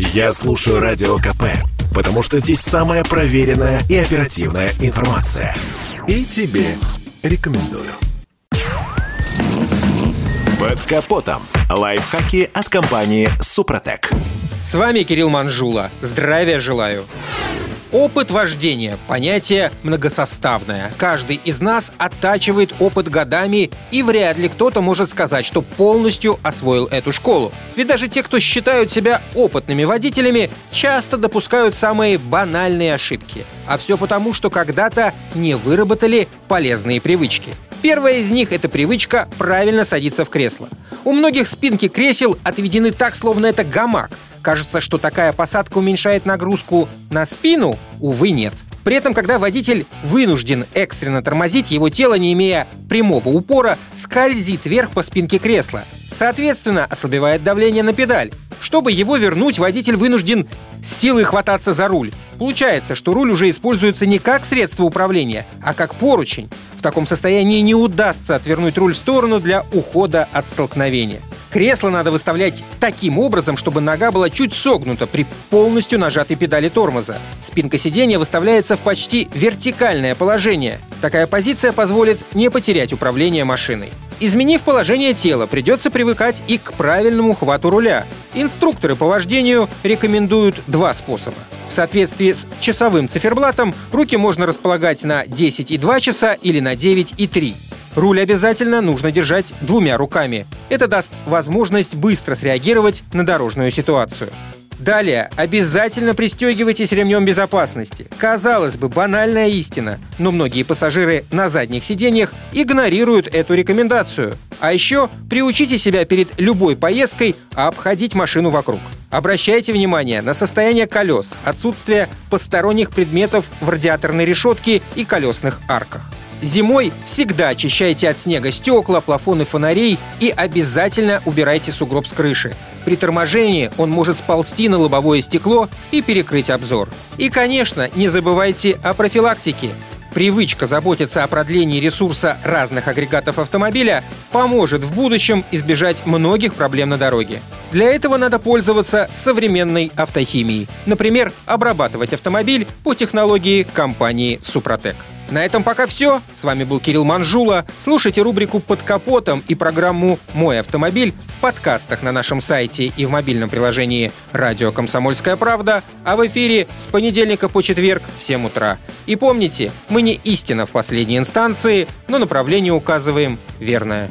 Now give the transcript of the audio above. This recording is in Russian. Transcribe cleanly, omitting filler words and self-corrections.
Я слушаю Радио КП, потому что здесь самая проверенная и оперативная информация. И тебе рекомендую. Под капотом. Лайфхаки от компании «Супротек». С вами Кирилл Манжула. Здравия желаю. Опыт вождения – понятие многосоставное. Каждый из нас оттачивает опыт годами, и вряд ли кто-то может сказать, что полностью освоил эту школу. Ведь даже те, кто считают себя опытными водителями, часто допускают самые банальные ошибки. А все потому, что когда-то не выработали полезные привычки. Первая из них – это привычка правильно садиться в кресло. У многих спинки кресел отведены так, словно это гамак. Кажется, что такая посадка уменьшает нагрузку на спину? Увы, нет. При этом, когда водитель вынужден экстренно тормозить, его тело, не имея прямого упора, скользит вверх по спинке кресла. Соответственно, ослабевает давление на педаль. Чтобы его вернуть, водитель вынужден с силой хвататься за руль. Получается, что руль уже используется не как средство управления, а как поручень. В таком состоянии не удастся отвернуть руль в сторону для ухода от столкновения. Кресло надо выставлять таким образом, чтобы нога была чуть согнута при полностью нажатой педали тормоза. Спинка сиденья выставляется в почти вертикальное положение. Такая позиция позволит не потерять управление машиной. Изменив положение тела, придется привыкать и к правильному хвату руля. Инструкторы по вождению рекомендуют два способа. В соответствии с часовым циферблатом руки можно располагать на 10,2 часа или на 9,3. Руль обязательно нужно держать двумя руками. Это даст возможность быстро среагировать на дорожную ситуацию. Далее, обязательно пристегивайтесь ремнем безопасности. Казалось бы, банальная истина, но многие пассажиры на задних сиденьях игнорируют эту рекомендацию. А еще приучите себя перед любой поездкой обходить машину вокруг. Обращайте внимание на состояние колес, отсутствие посторонних предметов в радиаторной решетке и колесных арках. Зимой всегда очищайте от снега стекла, плафоны фонарей и обязательно убирайте сугроб с крыши. При торможении он может сползти на лобовое стекло и перекрыть обзор. И, конечно, не забывайте о профилактике. Привычка заботиться о продлении ресурса разных агрегатов автомобиля поможет в будущем избежать многих проблем на дороге. Для этого надо пользоваться современной автохимией. Например, обрабатывать автомобиль по технологии компании «Супротек». На этом пока все. С вами был Кирилл Манжула. Слушайте рубрику «Под капотом» и программу «Мой автомобиль» в подкастах на нашем сайте и в мобильном приложении «Радио Комсомольская правда», а в эфире с понедельника по четверг в 7 утра. И помните, мы не истина в последней инстанции, но направление указываем верное.